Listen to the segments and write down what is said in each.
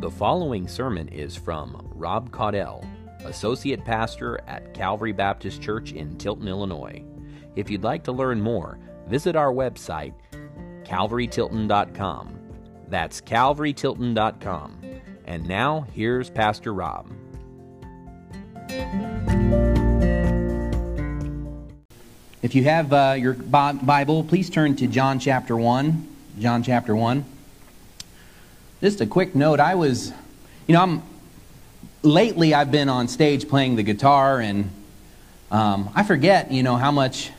The following sermon is from Rob Caudell, Associate Pastor at Calvary Baptist Church in Tilton, Illinois. If you'd like to learn more, visit our website, calvarytilton.com. That's calvarytilton.com. And now, here's Pastor Rob. If you have your Bible, please turn to John chapter 1. John chapter 1. Just a quick note, lately I've been on stage playing the guitar, and I forget, how much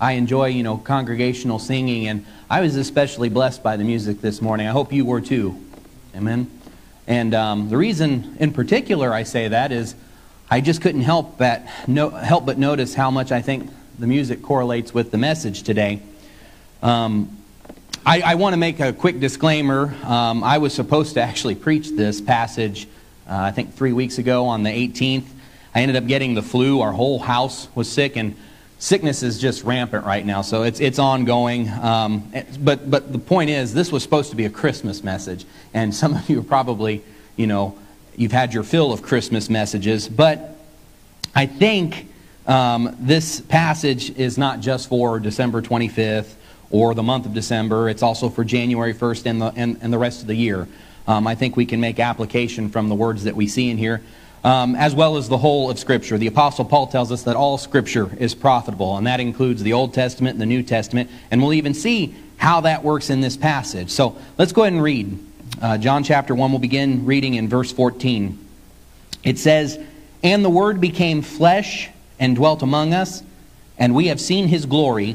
I enjoy, congregational singing, and I was especially blessed by the music this morning. I hope you were too. Amen. And the reason in particular I say that is I just couldn't help but notice how much I think the music correlates with the message today. I want to make a quick disclaimer. I was supposed to actually preach this passage, I think 3 weeks ago on the 18th. I ended up getting the flu. Our whole house was sick, and sickness is just rampant right now, so it's ongoing. But the point is, this was supposed to be a Christmas message, and some of you are probably, you've had your fill of Christmas messages. But I think this passage is not just for December 25th, or the month of December. It's also for January 1st and the rest of the year. I think we can make application from the words that we see in here, as well as the whole of Scripture. The Apostle Paul tells us that all Scripture is profitable, and that includes the Old Testament and the New Testament, and we'll even see how that works in this passage. So let's go ahead and read. John chapter 1, we'll begin reading in verse 14. It says, "And the Word became flesh and dwelt among us, and we have seen His glory,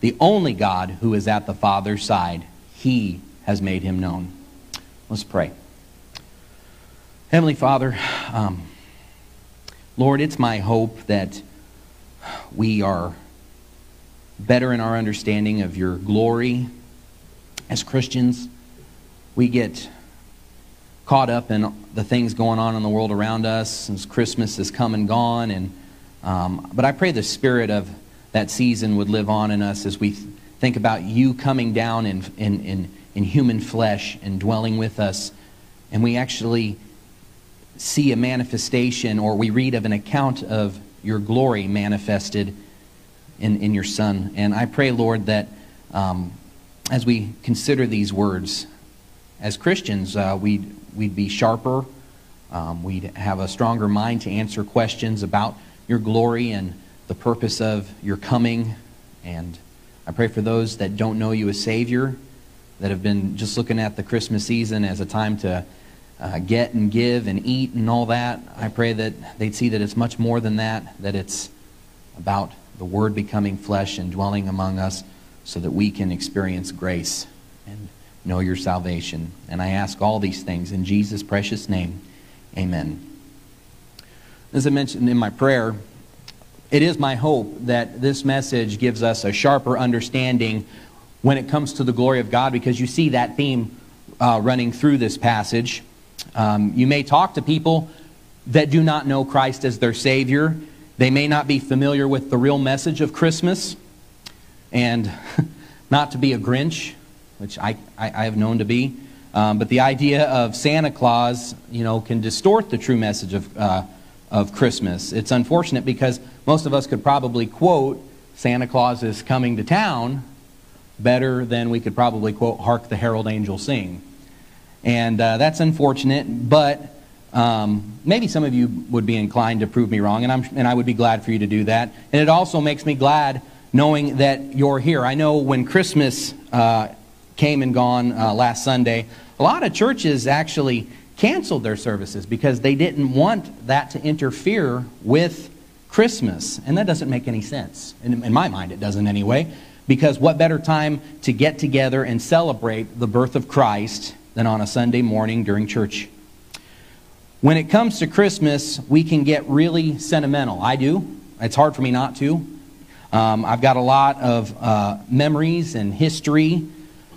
the only God who is at the Father's side. He has made Him known." Let's pray. Heavenly Father, Lord, it's my hope that we are better in our understanding of Your glory as Christians. We get caught up in the things going on in the world around us, since Christmas has come and gone. And but I pray the spirit of that season would live on in us as we think about You coming down in human flesh and dwelling with us. And we actually see a manifestation, or we read of an account of Your glory manifested in Your Son. And I pray, Lord, that as we consider these words, as Christians, we'd be sharper. We'd have a stronger mind to answer questions about Your glory and the purpose of Your coming. And I pray for those that don't know You as Savior, that have been just looking at the Christmas season as a time to get and give and eat and all that. I pray that they'd see that it's much more than that, that it's about the Word becoming flesh and dwelling among us so that we can experience grace and know Your salvation. And I ask all these things in Jesus' precious name. Amen. As I mentioned in my prayer, it is my hope that this message gives us a sharper understanding when it comes to the glory of God, because you see that theme running through this passage. You may talk to people that do not know Christ as their Savior. They may not be familiar with the real message of Christmas, and not to be a Grinch, which I have known to be, but the idea of Santa Claus, can distort the true message of Christmas. It's unfortunate because most of us could probably quote "Santa Claus is coming to town" better than we could probably quote "Hark the Herald Angels Sing." And that's unfortunate, but maybe some of you would be inclined to prove me wrong, and I would be glad for you to do that. And it also makes me glad knowing that you're here. I know when Christmas came and gone last Sunday, a lot of churches actually canceled their services because they didn't want that to interfere with Christmas. And that doesn't make any sense. In my mind, it doesn't anyway. Because what better time to get together and celebrate the birth of Christ than on a Sunday morning during church? When it comes to Christmas, we can get really sentimental. I do. It's hard for me not to. I've got a lot of memories and history,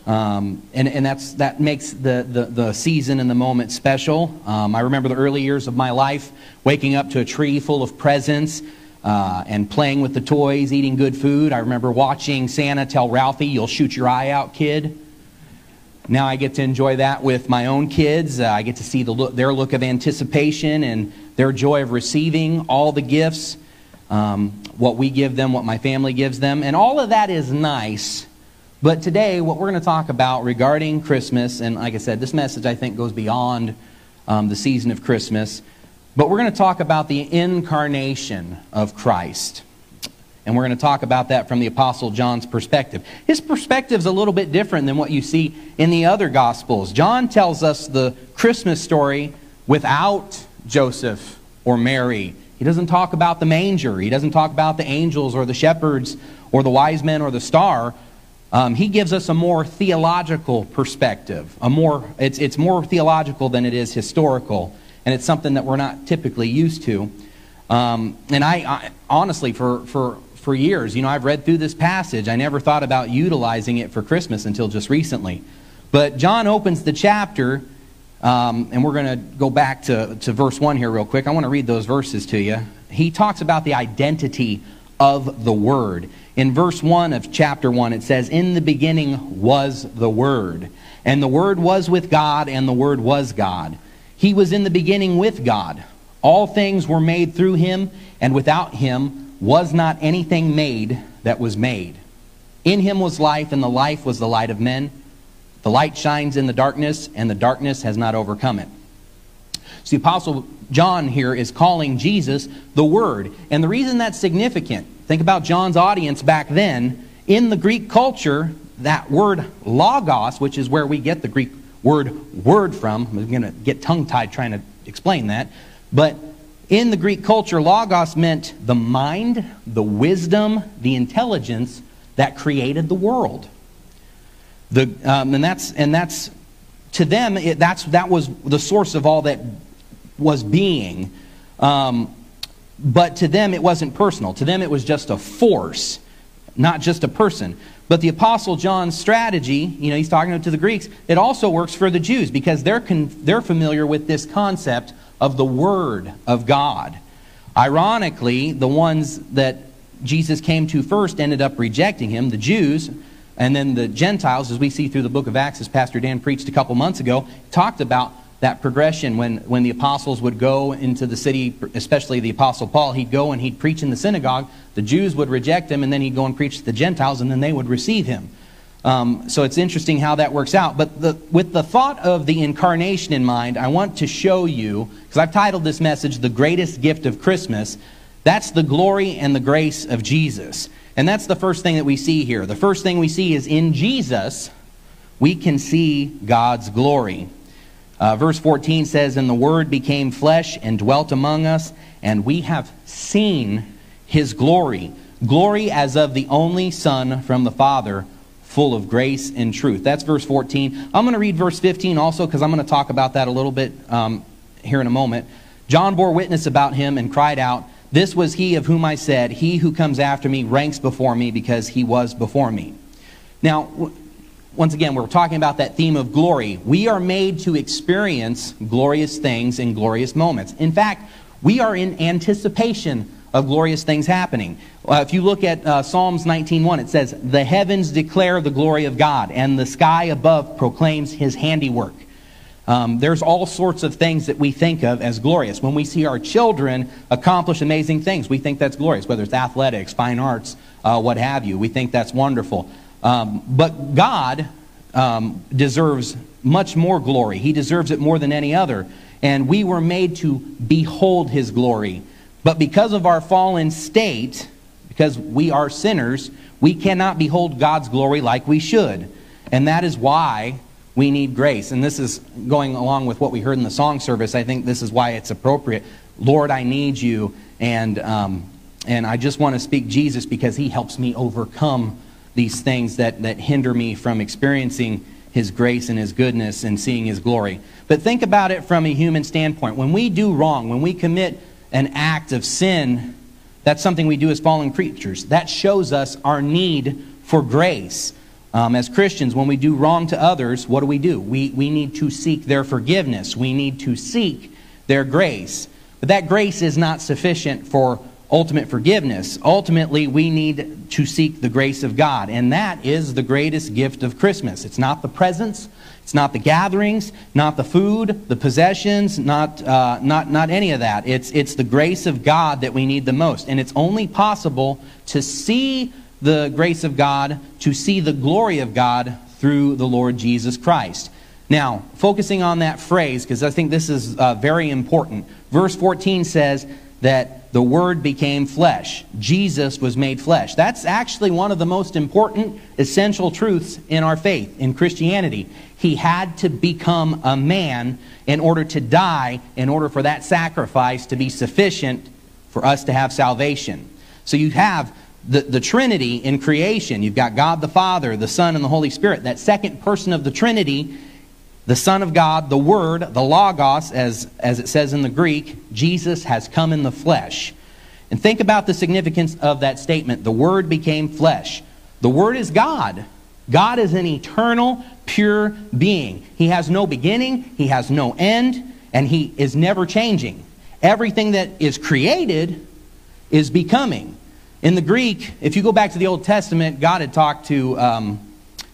and that makes the season and the moment special. I remember the early years of my life, waking up to a tree full of presents and playing with the toys, eating good food. I remember watching Santa tell Ralphie, "You'll shoot your eye out, kid." Now I get to enjoy that with my own kids. I get to see their look of anticipation and their joy of receiving all the gifts. What we give them, what my family gives them. And all of that is nice. But today, what we're going to talk about regarding Christmas, and like I said, this message I think goes beyond the season of Christmas. But we're going to talk about the incarnation of Christ. And we're going to talk about that from the Apostle John's perspective. His perspective's a little bit different than what you see in the other Gospels. John tells us the Christmas story without Joseph or Mary. He doesn't talk about the manger. He doesn't talk about the angels or the shepherds or the wise men or the star. He gives us a more theological perspective. It's more theological than it is historical. And it's something that we're not typically used to. And I honestly, for years, you know, I've read through this passage. I never thought about utilizing it for Christmas until just recently. But John opens the chapter. And we're going to go back to verse 1 here real quick. I want to read those verses to you. He talks about the identity of the Word. In verse 1 of chapter 1, it says, "In the beginning was the Word. And the Word was with God, and the Word was God. He was in the beginning with God. All things were made through Him, and without Him was not anything made that was made. In Him was life, and the life was the light of men. The light shines in the darkness, and the darkness has not overcome it." So the Apostle John here is calling Jesus the Word. And the reason that's significant, think about John's audience back then. In the Greek culture, that word logos, which is where we get the Greek word from. I'm going to get tongue-tied trying to explain that. But in the Greek culture, logos meant the mind, the wisdom, the intelligence that created the world. And that's to them. That was the source of all that was being, but to them it wasn't personal. To them it was just a force, not just a person. But the Apostle John's strategy, you know, he's talking to the Greeks. It also works for the Jews because they're familiar with this concept of the Word of God. Ironically, the ones that Jesus came to first ended up rejecting him, the Jews. And then the Gentiles, as we see through the book of Acts, as Pastor Dan preached a couple months ago, talked about that progression when the apostles would go into the city, especially the Apostle Paul. He'd go and he'd preach in the synagogue. The Jews would reject him, and then he'd go and preach to the Gentiles, and then they would receive him. So it's interesting how that works out. But with the thought of the incarnation in mind, I want to show you, because I've titled this message, "The Greatest Gift of Christmas." That's the glory and the grace of Jesus. And that's the first thing that we see here. The first thing we see is in Jesus, we can see God's glory. Verse 14 says, "And the Word became flesh and dwelt among us, and we have seen His glory. Glory as of the only Son from the Father, full of grace and truth." That's verse 14. I'm going to read verse 15 also because I'm going to talk about that a little bit here in a moment. "John bore witness about Him and cried out, 'This was He of whom I said, He who comes after me ranks before me because He was before me.'" Now, once again, we're talking about that theme of glory. We are made to experience glorious things in glorious moments. In fact, we are in anticipation of glorious things happening. If you look at Psalms 19:1, it says, "The heavens declare the glory of God, and the sky above proclaims His handiwork." There's all sorts of things that we think of as glorious. When we see our children accomplish amazing things, we think that's glorious, whether it's athletics, fine arts, what have you. We think that's wonderful. But God deserves much more glory. He deserves it more than any other. And we were made to behold His glory. But because of our fallen state, because we are sinners, we cannot behold God's glory like we should. And that is why we need grace. And this is going along with what we heard in the song service. I think this is why it's appropriate. "Lord, I need you, and I just want to speak Jesus because He helps me overcome these things that hinder me from experiencing His grace and His goodness and seeing His glory. But think about it from a human standpoint. When we do wrong, when we commit an act of sin, that's something we do as fallen creatures. That shows us our need for grace. As Christians, when we do wrong to others, what do? We need to seek their forgiveness. We need to seek their grace. But that grace is not sufficient for ultimate forgiveness. Ultimately, we need to seek the grace of God. And that is the greatest gift of Christmas. It's not the presents. It's not the gatherings. Not the food, the possessions, not any of that. It's the grace of God that we need the most. And it's only possible to see the grace of God, to see the glory of God through the Lord Jesus Christ. Now, focusing on that phrase, because I think this is very important. Verse 14 says that the Word became flesh. Jesus was made flesh. That's actually one of the most important, essential truths in our faith, in Christianity. He had to become a man in order to die, in order for that sacrifice to be sufficient for us to have salvation. So you have the Trinity in creation. You've got God the Father, the Son, and the Holy Spirit. That second person of the Trinity, the Son of God, the Word, the Logos, as it says in the Greek, Jesus has come in the flesh. And think about the significance of that statement. The Word became flesh. The Word is God. God is an eternal, pure being. He has no beginning, He has no end, and He is never changing. Everything that is created is becoming. In the Greek, if you go back to the Old Testament, God had talked to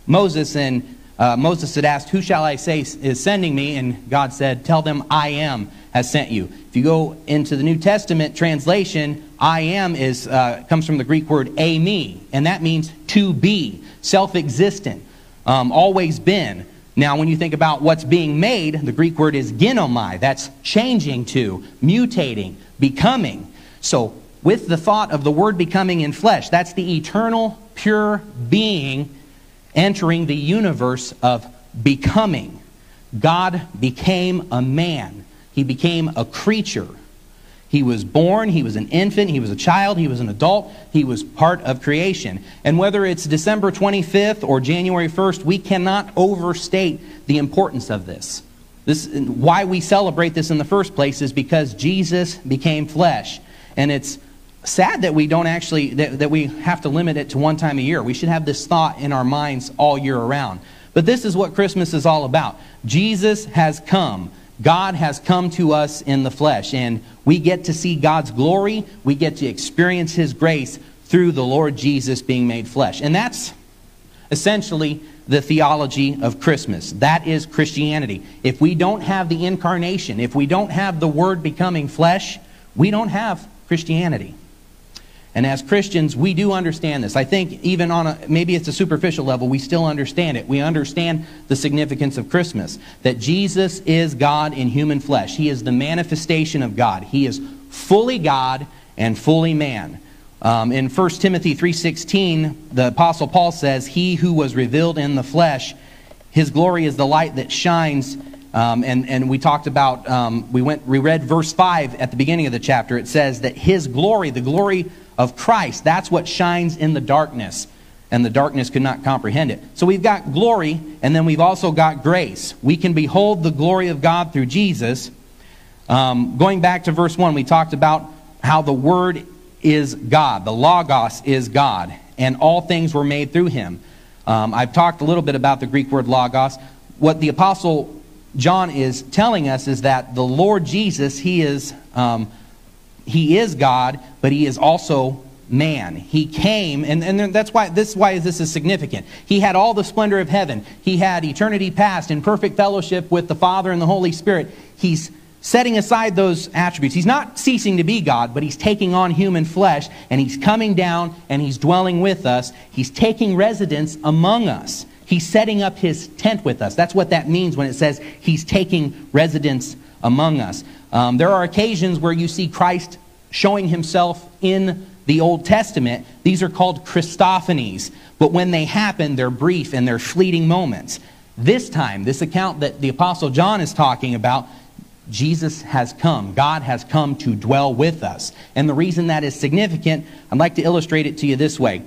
Moses, and Moses had asked, "Who shall I say is sending me?" And God said, "Tell them I am has sent you." If you go into the New Testament translation, "I am" is comes from the Greek word "eimi," and that means to be, self-existent, always been. Now, when you think about what's being made, the Greek word is "genomai." That's changing to, mutating, becoming. So, with the thought of the Word becoming in flesh, that's the eternal, pure being entering the universe of becoming. God became a man. He became a creature. He was born, He was an infant, He was a child, He was an adult, He was part of creation. And whether it's December 25th or January 1st, we cannot overstate the importance of this. Why we celebrate this in the first place is because Jesus became flesh. And it's sad that we don't actually, that we have to limit it to one time a year. We should have this thought in our minds all year around. But this is what Christmas is all about. Jesus has come. God has come to us in the flesh. And we get to see God's glory. We get to experience His grace through the Lord Jesus being made flesh. And that's essentially the theology of Christmas. That is Christianity. If we don't have the incarnation, if we don't have the Word becoming flesh, we don't have Christianity. And as Christians, we do understand this. I think even on a, maybe it's a superficial level, we still understand it. We understand the significance of Christmas, that Jesus is God in human flesh. He is the manifestation of God. He is fully God and fully man. In 1 Timothy 3:16, the Apostle Paul says, "He who was revealed in the flesh, His glory is the light that shines." And we talked about, we read verse 5 at the beginning of the chapter. It says that His glory, the glory of Christ, that's what shines in the darkness. And the darkness could not comprehend it. So we've got glory, and then we've also got grace. We can behold the glory of God through Jesus. Going back to verse 1, we talked about how the Word is God. The Logos is God. And all things were made through Him. I've talked a little bit about the Greek word logos. What the Apostle John is telling us is that the Lord Jesus, He is God, but He is also man. He came, and that's why this is significant. He had all the splendor of heaven. He had eternity past in perfect fellowship with the Father and the Holy Spirit. He's setting aside those attributes. He's not ceasing to be God, but He's taking on human flesh, and He's coming down, and He's dwelling with us. He's taking residence among us. He's setting up His tent with us. That's what that means when it says He's taking residence among us. There are occasions where you see Christ showing Himself in the Old Testament. These are called Christophanies. But when they happen, they're brief and they're fleeting moments. This time, this account that the Apostle John is talking about, Jesus has come. God has come to dwell with us. And the reason that is significant, I'd like to illustrate it to you this way.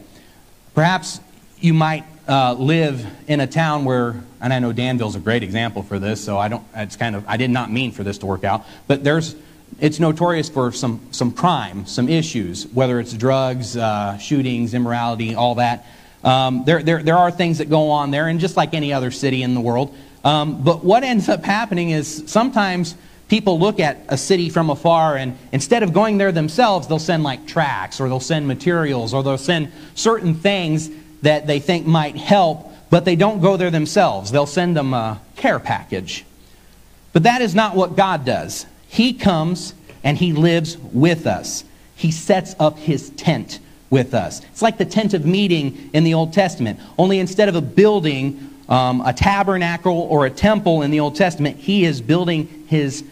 Perhaps you might live in a town where, and I know Danville's a great example for this, so I don't, it's kind of, I did not mean for this to work out, but there's, it's notorious for some crime, some issues, whether it's drugs, shootings, immorality, all that. There are things that go on there, and just like any other city in the world. But what ends up happening is sometimes people look at a city from afar, and instead of going there themselves, they'll send like tracts, or they'll send materials, or they'll send certain things that they think might help, but they don't go there themselves. They'll send them a care package. But that is not what God does. He comes and He lives with us. He sets up His tent with us. It's like the tent of meeting in the Old Testament. Only instead of a building, a tabernacle or a temple in the Old Testament, He is building His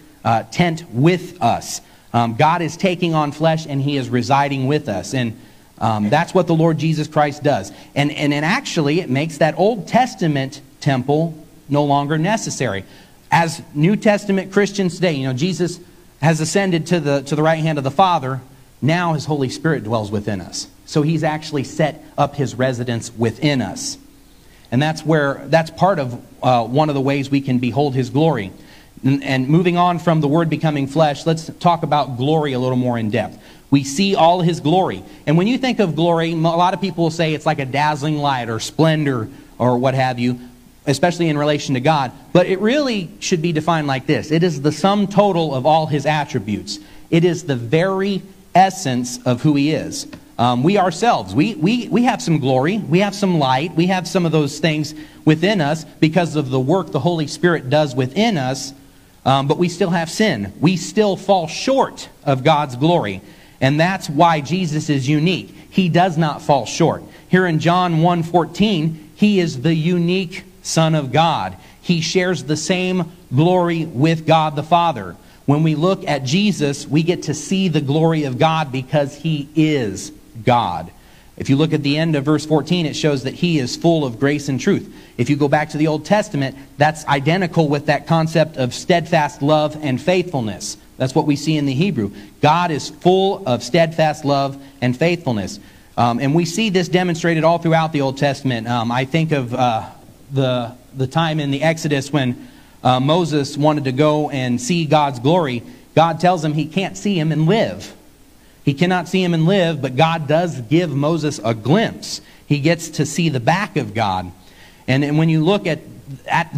tent with us. God is taking on flesh and He is residing with us. And that's what the Lord Jesus Christ does. And actually, it makes that Old Testament temple no longer necessary. As New Testament Christians today, you know, Jesus has ascended to the right hand of the Father. Now His Holy Spirit dwells within us. So He's actually set up His residence within us. And that's part of one of the ways we can behold His glory. And moving on from the Word becoming flesh, let's talk about glory a little more in depth. We see all His glory. And when you think of glory, a lot of people will say it's like a dazzling light or splendor or what have you, especially in relation to God. But it really should be defined like this. It is the sum total of all His attributes. It is the very essence of who He is. We ourselves, we have some glory. We have some light. We have some of those things within us because of the work the Holy Spirit does within us. But we still have sin. We still fall short of God's glory. And that's why Jesus is unique. He does not fall short. Here in John 1:14, He is the unique Son of God. He shares the same glory with God the Father. When we look at Jesus, we get to see the glory of God because He is God. If you look at the end of verse 14, it shows that He is full of grace and truth. If you go back to the Old Testament, that's identical with that concept of steadfast love and faithfulness. That's what we see in the Hebrew. God is full of steadfast love and faithfulness. And we see this demonstrated all throughout the Old Testament. I think of the time in the Exodus when Moses wanted to go and see God's glory. God tells him he can't see Him and live. He cannot see Him and live, but God does give Moses a glimpse. He gets to see the back of God. And when you look at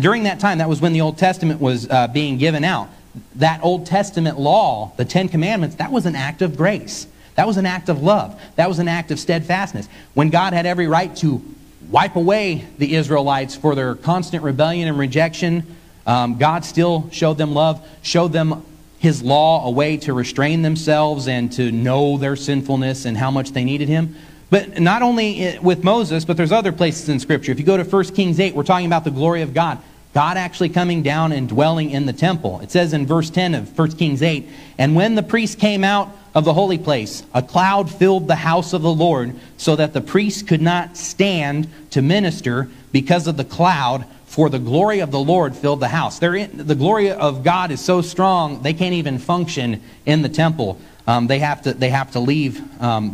during that time, that was when the Old Testament was being given out. That Old Testament law, the Ten Commandments, that was an act of grace. That was an act of love. That was an act of steadfastness. When God had every right to wipe away the Israelites for their constant rebellion and rejection, God still showed them love, showed them His law, a way to restrain themselves and to know their sinfulness and how much they needed Him. But not only with Moses, but there's other places in Scripture. If you go to 1 Kings 8, we're talking about the glory of God. God actually coming down and dwelling in the temple. It says in verse 10 of 1 Kings 8, "And when the priest came out of the holy place, a cloud filled the house of the Lord, so that the priest could not stand to minister because of the cloud, for the glory of the Lord filled the house." The glory of God is so strong, they can't even function in the temple. They have to leave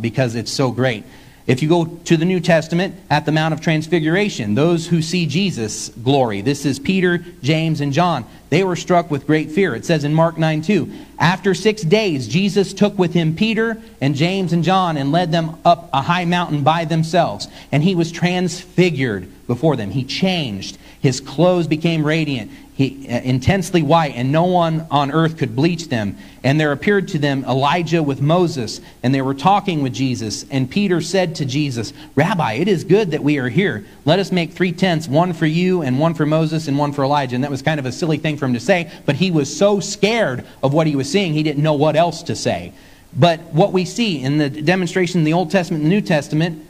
because it's so great. If you go to the New Testament, at the Mount of Transfiguration, those who see Jesus' glory, this is Peter, James, and John, they were struck with great fear. It says in Mark 9:2, "After 6 days, Jesus took with Him Peter and James and John and led them up a high mountain by themselves. And He was transfigured before them." He changed. His clothes became radiant, intensely white, and no one on earth could bleach them. And there appeared to them Elijah with Moses, and they were talking with Jesus. And Peter said to Jesus, "Rabbi, it is good that we are here. Let us make 3 tents, one for you and one for Moses and one for Elijah." And that was kind of a silly thing for him to say, but he was so scared of what he was seeing, he didn't know what else to say. But what we see in the demonstration in the Old Testament and the New Testament,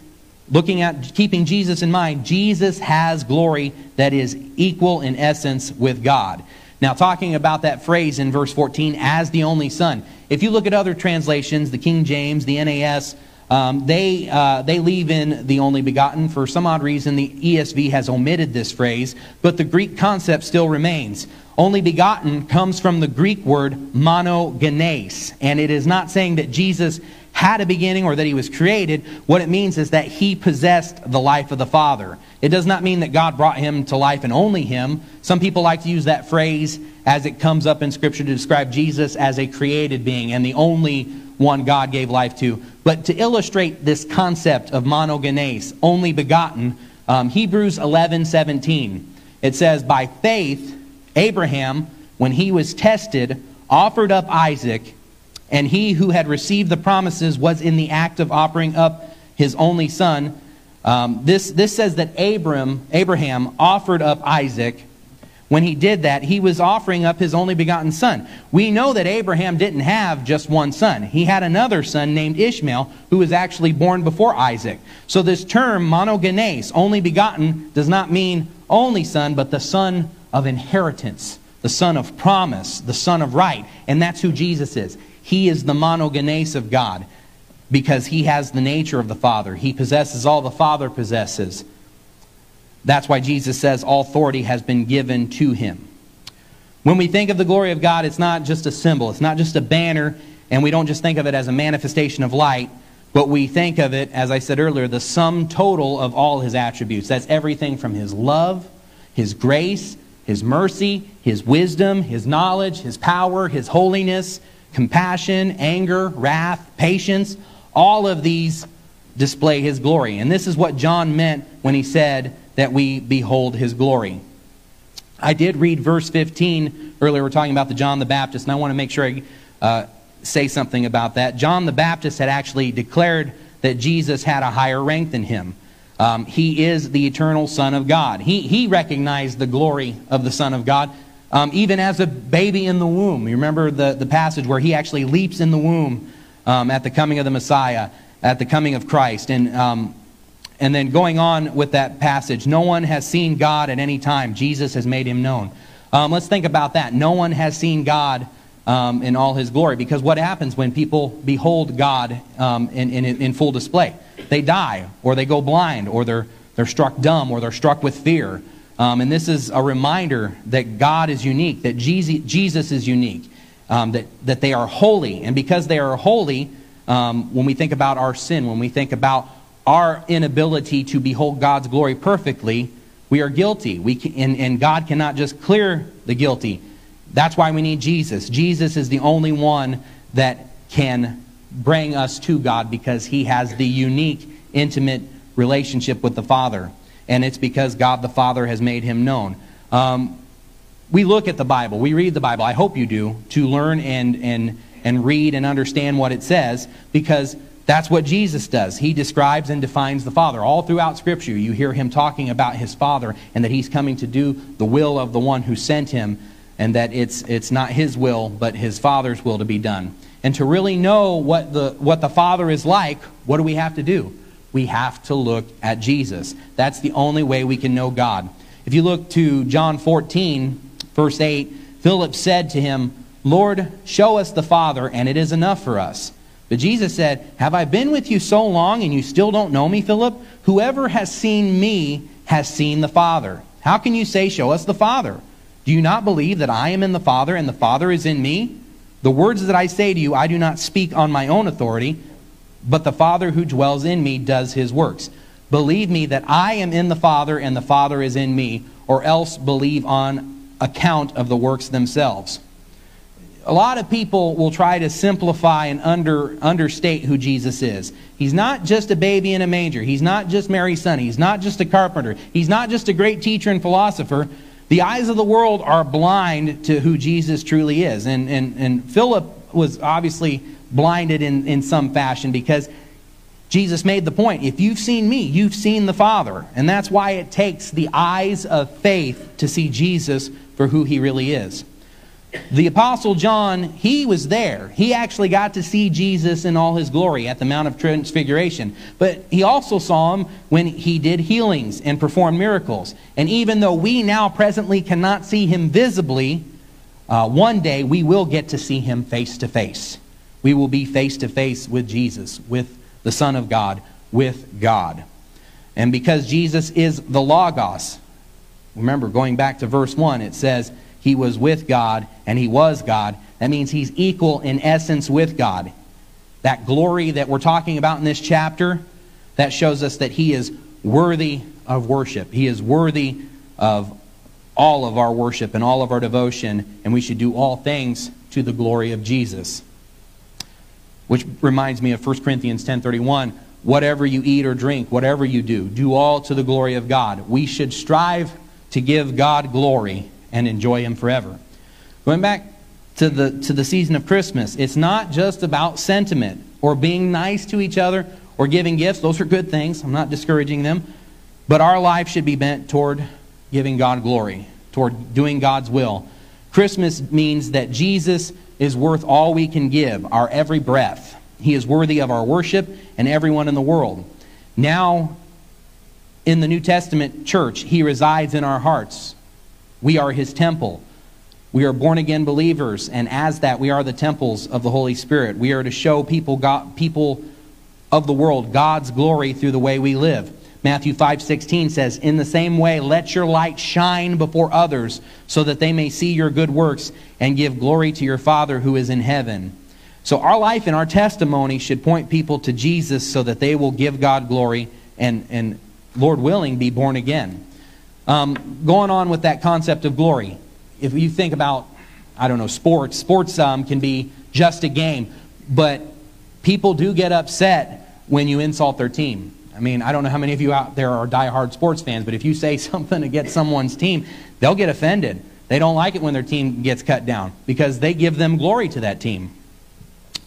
looking at, keeping Jesus in mind, Jesus has glory that is equal in essence with God. Now, talking about that phrase in verse 14, "as the only Son." If you look at other translations, the King James, the NAS, they leave in "the only begotten." For some odd reason, the ESV has omitted this phrase, but the Greek concept still remains. "Only begotten" comes from the Greek word monogenes, and it is not saying that Jesus had a beginning or that he was created, what it means is that he possessed the life of the Father. It does not mean that God brought him to life and only him. Some people like to use that phrase as it comes up in Scripture to describe Jesus as a created being and the only one God gave life to. But to illustrate this concept of monogenes, only begotten, Hebrews 11:17, it says, "By faith, Abraham, when he was tested, offered up Isaac, and he who had received the promises was in the act of offering up his only son." This says that Abraham offered up Isaac. When he did that, he was offering up his only begotten son. We know that Abraham didn't have just one son. He had another son named Ishmael, who was actually born before Isaac. So this term, monogenes, only begotten, does not mean only son, but the son of inheritance, the son of promise, the son of right. And that's who Jesus is. He is the monogenes of God because he has the nature of the Father. He possesses all the Father possesses. That's why Jesus says all authority has been given to him. When we think of the glory of God, it's not just a symbol. It's not just a banner, and we don't just think of it as a manifestation of light, but we think of it, as I said earlier, the sum total of all his attributes. That's everything from his love, his grace, his mercy, his wisdom, his knowledge, his power, his holiness, compassion, anger, wrath, patience. All of these display his glory. And this is what John meant when he said that we behold his glory. I did read verse 15 earlier. We're talking about the John the Baptist, and I want to make sure I say something about that. John the Baptist had actually declared that Jesus had a higher rank than him. He is the eternal Son of God. He recognized the glory of the Son of God even as a baby in the womb. You remember the passage where he actually leaps in the womb at the coming of the Messiah, at the coming of Christ. And then going on with that passage, no one has seen God at any time. Jesus has made him known. Let's think about that. No one has seen God in all his glory. Because what happens when people behold God in full display? They die, or they go blind, or they're struck dumb, or they're struck with fear. And this is a reminder that God is unique, that Jesus is unique, that they are holy. And because they are holy, when we think about our sin, when we think about our inability to behold God's glory perfectly, we are guilty. And God cannot just clear the guilty. That's why we need Jesus. Jesus is the only one that can bring us to God because he has the unique, intimate relationship with the Father. And it's because God the Father has made him known. We look at the Bible. We read the Bible. I hope you do, to learn and read and understand what it says, because that's what Jesus does. He describes and defines the Father. All throughout Scripture, you hear him talking about his Father and that he's coming to do the will of the one who sent him, and that it's not his will, but his Father's will to be done. And to really know what the Father is like, what do we have to do? We have to look at Jesus. That's the only way we can know God. If you look to John 14, verse 8, Philip said to him, "Lord, show us the Father, and it is enough for us." But Jesus said, "Have I been with you so long and you still don't know me, Philip? Whoever has seen me has seen the Father. How can you say, 'Show us the Father'? Do you not believe that I am in the Father and the Father is in me? The words that I say to you, I do not speak on my own authority, but the Father who dwells in me does his works. Believe me that I am in the Father and the Father is in me, or else believe on account of the works themselves." A lot of people will try to simplify and understate who Jesus is. He's not just a baby in a manger. He's not just Mary's son. He's not just a carpenter. He's not just a great teacher and philosopher. The eyes of the world are blind to who Jesus truly is. And Philip was obviously blinded in some fashion, because Jesus made the point, if you've seen me, you've seen the Father. And that's why it takes the eyes of faith to see Jesus for who he really is. The Apostle John, he was there. He actually got to see Jesus in all his glory at the Mount of Transfiguration. But he also saw him when he did healings and performed miracles. And even though we now presently cannot see him visibly, one day we will get to see him face to face. We will be face to face with Jesus, with the Son of God, with God. And because Jesus is the Logos, remember, going back to verse 1, it says, he was with God, and he was God. That means he's equal in essence with God. That glory that we're talking about in this chapter, that shows us that He is worthy of worship. He is worthy of all of our worship and all of our devotion, and we should do all things to the glory of Jesus. Which reminds me of 1 Corinthians 10:31, whatever you eat or drink, whatever you do, do all to the glory of God. We should strive to give God glory and enjoy Him forever. Going back to the season of Christmas, it's not just about sentiment or being nice to each other or giving gifts. Those are good things. I'm not discouraging them. But our life should be bent toward giving God glory, toward doing God's will. Christmas means that Jesus is worth all we can give, our every breath. He is worthy of our worship and everyone in the world. Now, in the New Testament church, He resides in our hearts. We are His temple. We are born-again believers, and as that, we are the temples of the Holy Spirit. We are to show people of the world God's glory through the way we live. Matthew 5:16 says, in the same way, let your light shine before others so that they may see your good works and give glory to your Father who is in heaven. So our life and our testimony should point people to Jesus so that they will give God glory and Lord willing, be born again. Going on with that concept of glory, if you think about, I don't know, sports can be just a game, but people do get upset when you insult their team. I mean, I don't know how many of you out there are diehard sports fans, but if you say something against someone's team, they'll get offended. They don't like it when their team gets cut down because they give them glory to that team.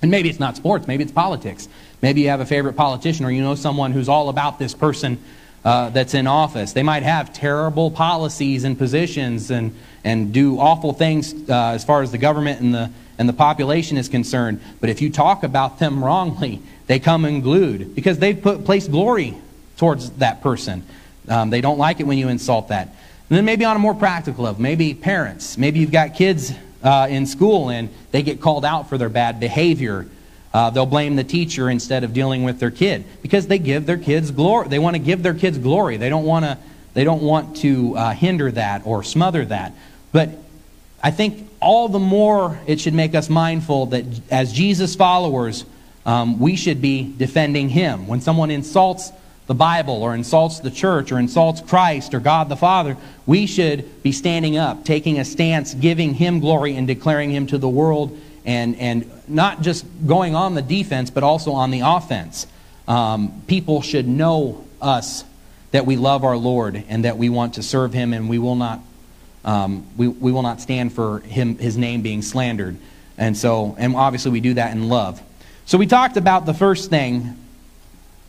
And maybe it's not sports, maybe it's politics. Maybe you have a favorite politician or you know someone who's all about this person that's in office. They might have terrible policies and positions and do awful things as far as the government and the population is concerned. But if you talk about them wrongly, they come unglued because they've placed glory towards that person. They don't like it when you insult that. And then maybe on a more practical level, maybe parents. Maybe you've got kids in school and they get called out for their bad behavior. They'll blame the teacher instead of dealing with their kid because they give their kids glory. They want to give their kids glory. They don't want to hinder that or smother that. But I think all the more it should make us mindful that as Jesus followers, we should be defending Him. When someone insults the Bible or insults the church or insults Christ or God the Father, we should be standing up, taking a stance, giving Him glory and declaring Him to the world and not just going on the defense but also on the offense. People should know us, that we love our Lord and that we want to serve Him, and we will not we will not stand for His name being slandered. And obviously we do that in love. So we talked about the first thing.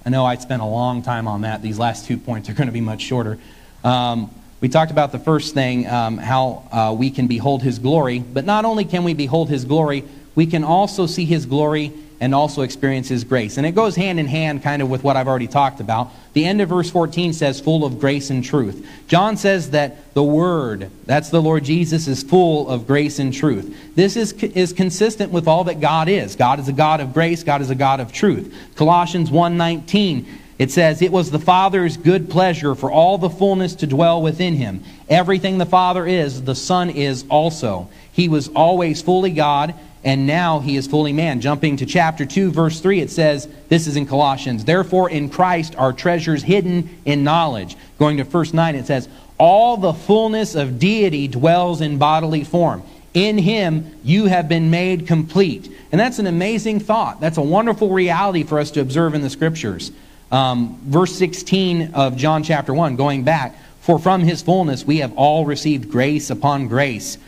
I know I spent a long time on that. These last 2 points are going to be much shorter. We talked about the first thing, how we can behold His glory. But not only can we behold His glory, we can also see His glory and also experience His grace. And it goes hand in hand kind of with what I've already talked about. The end of verse 14 says, full of grace and truth. John says that the Word, that's the Lord Jesus, is full of grace and truth. This is consistent with all that God is. God is a God of grace. God is a God of truth. Colossians 1:19, it says, it was the Father's good pleasure for all the fullness to dwell within Him. Everything the Father is, the Son is also. He was always fully God, and now He is fully man. Jumping to chapter 2, verse 3, it says, this is in Colossians, therefore in Christ are treasures hidden in knowledge. Going to verse 9, it says, all the fullness of deity dwells in bodily form. In Him you have been made complete. And that's an amazing thought. That's a wonderful reality for us to observe in the Scriptures. Verse 16 of John chapter 1, going back, for from His fullness we have all received grace upon grace.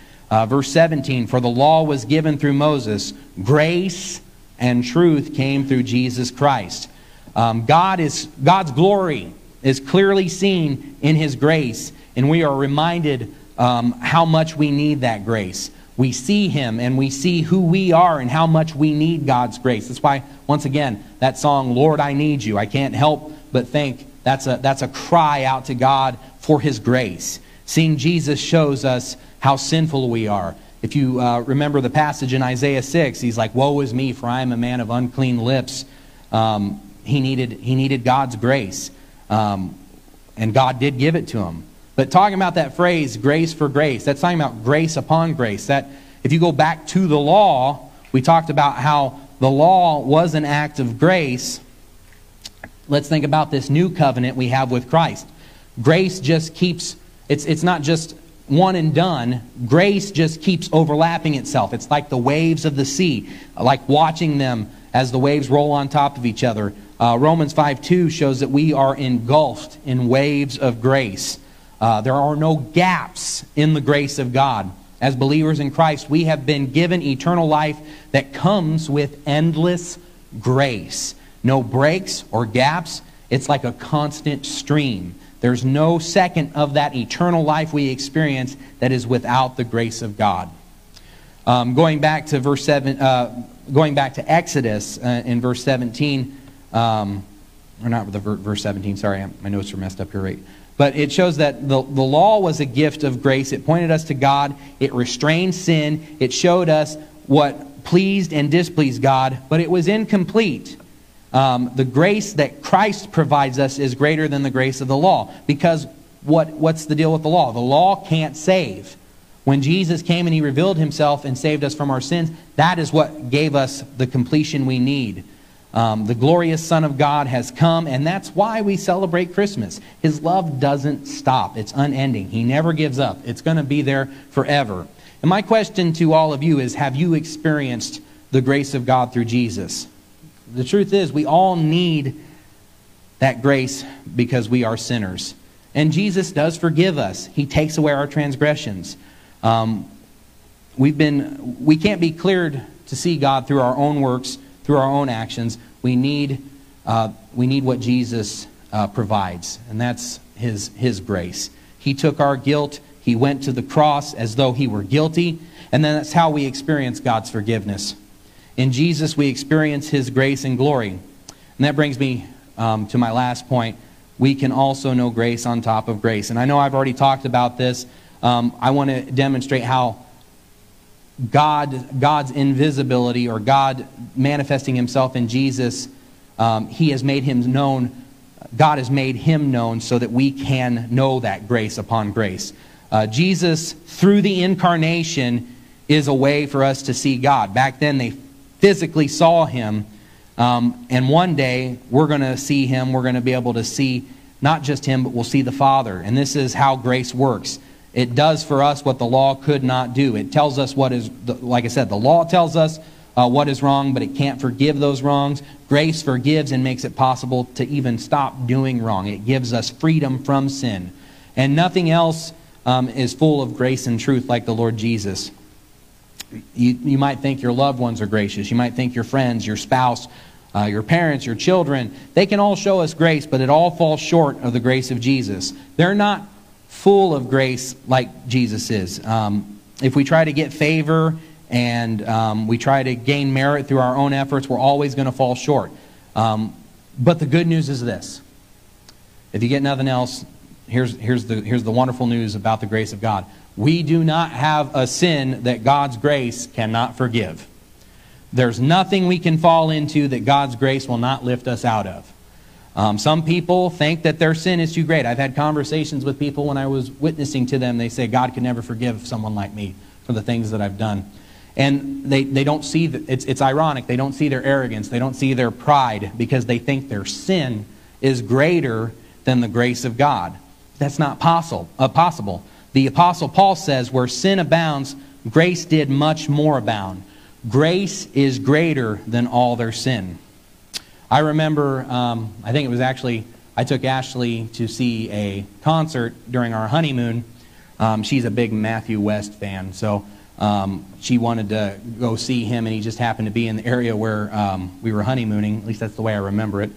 Verse 17, for the law was given through Moses, grace and truth came through Jesus Christ. God's glory is clearly seen in His grace, and we are reminded how much we need that grace. We see Him and we see who we are and how much we need God's grace. That's why, once again, that song, Lord, I Need You, I Can't Help But Think, that's a cry out to God for His grace. Seeing Jesus shows us how sinful we are. If you remember the passage in Isaiah 6, he's like, woe is me, for I am a man of unclean lips. He needed God's grace. And God did give it to him. But talking about that phrase, grace for grace, that's talking about grace upon grace. That if you go back to the law, we talked about how the law was an act of grace, let's think about this new covenant we have with Christ. Grace just keeps, it's not just one and done. Grace just keeps overlapping itself. It's like the waves of the sea, like watching them as the waves roll on top of each other. Romans 5:2 shows that we are engulfed in waves of grace. There are no gaps in the grace of God. As believers in Christ, we have been given eternal life that comes with endless grace. No breaks or gaps. It's like a constant stream. There's no second of that eternal life we experience that is without the grace of God. Going back to verse 7, going back to Exodus in verse 17, or not the verse 17. Sorry, my notes are messed up here. Right, but it shows that the law was a gift of grace. It pointed us to God. It restrained sin. It showed us what pleased and displeased God. But it was incomplete. The grace that Christ provides us is greater than the grace of the law. Because what's the deal with the law? The law can't save. When Jesus came and He revealed Himself and saved us from our sins, that is what gave us the completion we need. The glorious Son of God has come, and that's why we celebrate Christmas. His love doesn't stop. It's unending. He never gives up. It's going to be there forever. And my question to all of you is, have you experienced the grace of God through Jesus? The truth is, we all need that grace because we are sinners. And Jesus does forgive us. He takes away our transgressions. We can't be cleared to see God through our own works, through our own actions. We need what Jesus provides, and that's His grace. He took our guilt. He went to the cross as though He were guilty, and then that's how we experience God's forgiveness. In Jesus, we experience His grace and glory. And that brings me to my last point. We can also know grace on top of grace. And I know I've already talked about this. I want to demonstrate how God's invisibility, or God manifesting Himself in Jesus, He has made Him known. God has made Him known so that we can know that grace upon grace. Jesus, through the incarnation, is a way for us to see God. Back then, they physically saw Him, and one day we're going to see Him. We're going to be able to see not just Him, but we'll see the Father. And this is how grace works. It does for us what the law could not do. It tells us what is, like I said, the law tells us what is wrong, but it can't forgive those wrongs. Grace forgives and makes it possible to even stop doing wrong. It gives us freedom from sin. And nothing else is full of grace and truth like the Lord Jesus. You might think your loved ones are gracious. You might think your friends, your spouse, your parents, your children. They can all show us grace, but it all falls short of the grace of Jesus. They're not full of grace like Jesus is. If we try to get favor and we try to gain merit through our own efforts, we're always going to fall short. But the good news is this. If you get nothing else, here's the wonderful news about the grace of God. We do not have a sin that God's grace cannot forgive. There's nothing we can fall into that God's grace will not lift us out of. Some people think that their sin is too great. I've had conversations with people when I was witnessing to them. They say, God could never forgive someone like me for the things that I've done. And they don't see, it's ironic, they don't see their arrogance. They don't see their pride because they think their sin is greater than the grace of God. That's not possible. The Apostle Paul says, where sin abounds, grace did much more abound. Grace is greater than all their sin. I remember, I think it was actually, I took Ashley to see a concert during our honeymoon. She's a big Matthew West fan, so she wanted to go see him, and he just happened to be in the area where we were honeymooning. At least that's the way I remember it.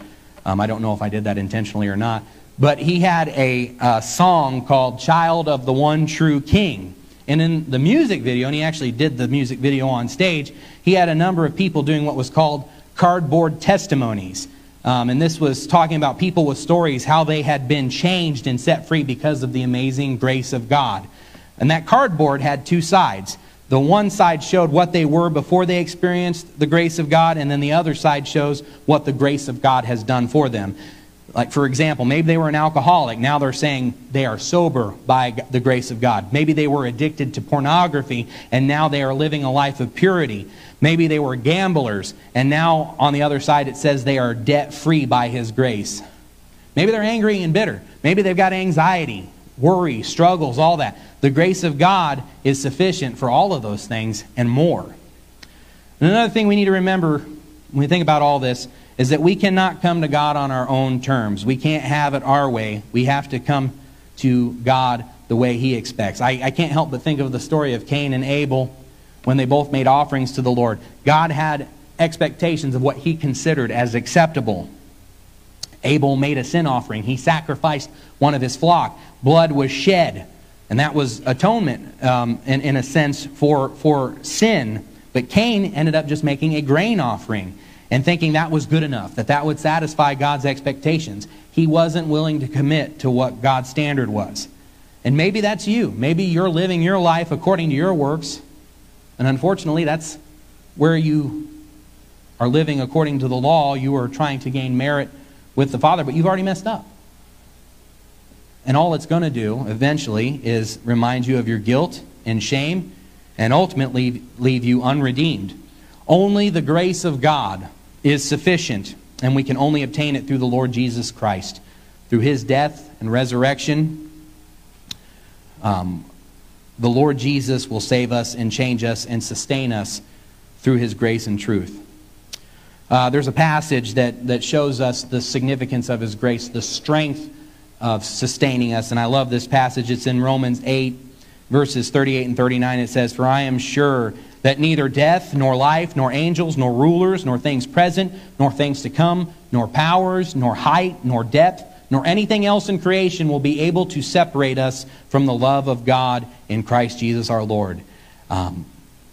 I don't know if I did that intentionally or not. But he had a song called Child of the One True King. And in the music video, and he actually did the music video on stage, he had a number of people doing what was called cardboard testimonies. And this was talking about people with stories, how they had been changed and set free because of the amazing grace of God. And that cardboard had two sides. The one side showed what they were before they experienced the grace of God, and then the other side shows what the grace of God has done for them. Like, for example, maybe they were an alcoholic. Now they're saying they are sober by the grace of God. Maybe they were addicted to pornography, and now they are living a life of purity. Maybe they were gamblers, and now on the other side it says they are debt-free by His grace. Maybe they're angry and bitter. Maybe they've got anxiety, worry, struggles, all that. The grace of God is sufficient for all of those things and more. And another thing we need to remember when we think about all this is that we cannot come to God on our own terms. We can't have it our way. We have to come to God the way He expects. I can't help but think of the story of Cain and Abel when they both made offerings to the Lord. God had expectations of what He considered as acceptable. Abel made a sin offering. He sacrificed one of his flock. Blood was shed. And that was atonement, in a sense, for sin. But Cain ended up just making a grain offering and thinking that was good enough, that that would satisfy God's expectations. He wasn't willing to commit to what God's standard was. And maybe that's you. Maybe you're living your life according to your works. And unfortunately, that's where you are living according to the law. You are trying to gain merit with the Father, but you've already messed up. And all it's going to do, eventually, is remind you of your guilt and shame and ultimately leave you unredeemed. Only the grace of God is sufficient, and we can only obtain it through the Lord Jesus Christ, through His death and resurrection. The Lord Jesus will save us and change us and sustain us through His grace and truth. There's a passage that shows us the significance of His grace, the strength of sustaining us, and I love this passage. It's in Romans 8, verses 38 and 39. It says, "For I am sure that neither death, nor life, nor angels, nor rulers, nor things present, nor things to come, nor powers, nor height, nor depth, nor anything else in creation will be able to separate us from the love of God in Christ Jesus our Lord."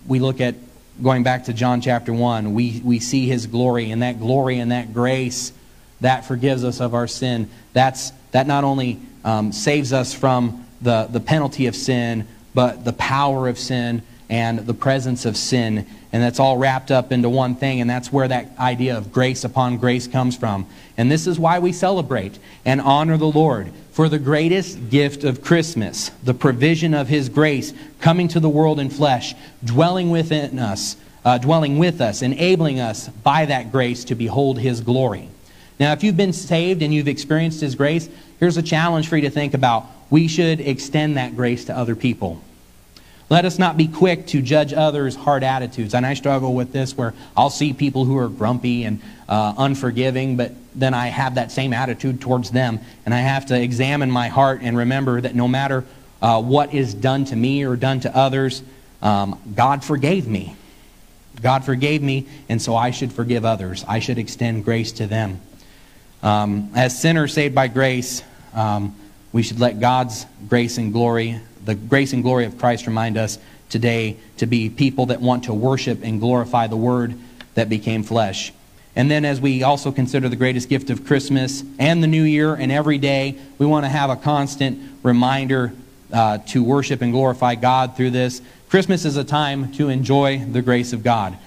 We look at, going back to John chapter 1, we see His glory and that grace that forgives us of our sin. That not only saves us from the penalty of sin, but the power of sin and the presence of sin. And that's all wrapped up into one thing, and that's where that idea of grace upon grace comes from. And this is why we celebrate and honor the Lord for the greatest gift of Christmas, the provision of His grace coming to the world in flesh, dwelling with us, enabling us by that grace to behold His glory. Now, if you've been saved and you've experienced His grace, here's a challenge for you to think about. We should extend that grace to other people. Let us not be quick to judge others' hard attitudes. And I struggle with this where I'll see people who are grumpy and unforgiving, but then I have that same attitude towards them. And I have to examine my heart and remember that no matter what is done to me or done to others, God forgave me. God forgave me, and so I should forgive others. I should extend grace to them. As sinners saved by grace, we should let God's grace and glory, the grace and glory of Christ, remind us today to be people that want to worship and glorify the Word that became flesh. And then as we also consider the greatest gift of Christmas and the New Year and every day, we want to have a constant reminder to worship and glorify God through this. Christmas is a time to enjoy the grace of God.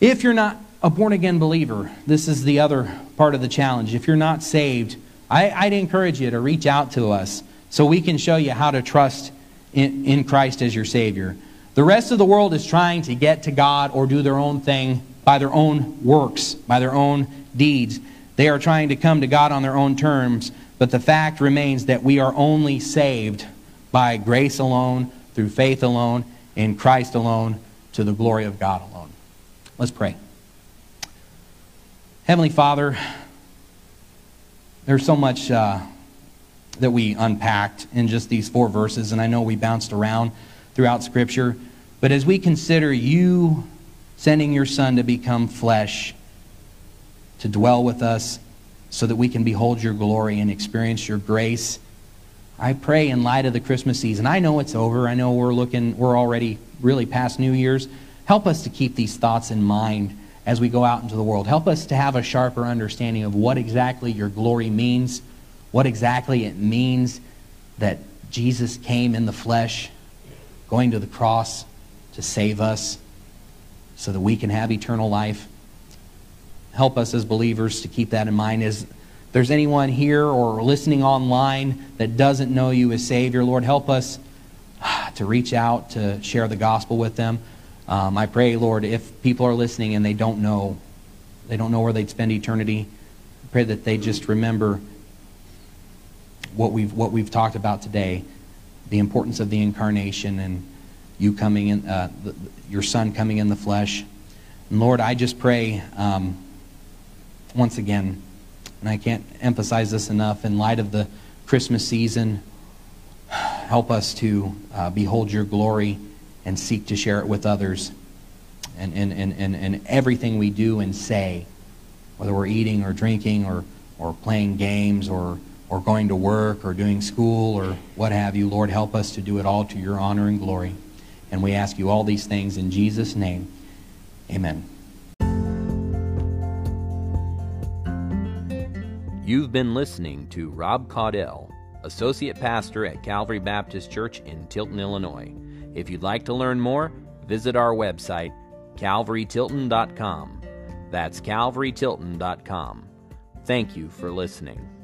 If you're not a born-again believer, this is the other part of the challenge. If you're not saved, I'd encourage you to reach out to us so we can show you how to trust in Christ as your Savior. The rest of the world is trying to get to God or do their own thing by their own works, by their own deeds. They are trying to come to God on their own terms, but the fact remains that we are only saved by grace alone, through faith alone, in Christ alone, to the glory of God alone. Let's pray. Heavenly Father, there's so much that we unpacked in just these four verses, and I know we bounced around throughout Scripture, but as we consider You sending Your Son to become flesh, to dwell with us so that we can behold Your glory and experience Your grace, I pray in light of the Christmas season, I know it's over, I know we're already really past New Year's, help us to keep these thoughts in mind as we go out into the world. Help us to have a sharper understanding of what exactly Your glory means, what exactly it means that Jesus came in the flesh, going to the cross to save us so that we can have eternal life. Help us as believers to keep that in mind as there's anyone here or listening online that doesn't know you as Savior, Lord, help us to reach out, to share the gospel with them. I pray, Lord, if people are listening and they don't know where they'd spend eternity, I pray that they just remember what we've talked about today, the importance of the incarnation and you coming in, your Son coming in the flesh. And Lord, I just pray once again, and I can't emphasize this enough, in light of the Christmas season, help us to behold your glory and seek to share it with others. And everything we do and say, whether we're eating or drinking or playing games or going to work or doing school or what have you, Lord, help us to do it all to your honor and glory. And we ask you all these things in Jesus' name. Amen. You've been listening to Rob Caudell, Associate Pastor at Calvary Baptist Church in Tilton, Illinois. If you'd like to learn more, visit our website, calvarytilton.com. That's calvarytilton.com. Thank you for listening.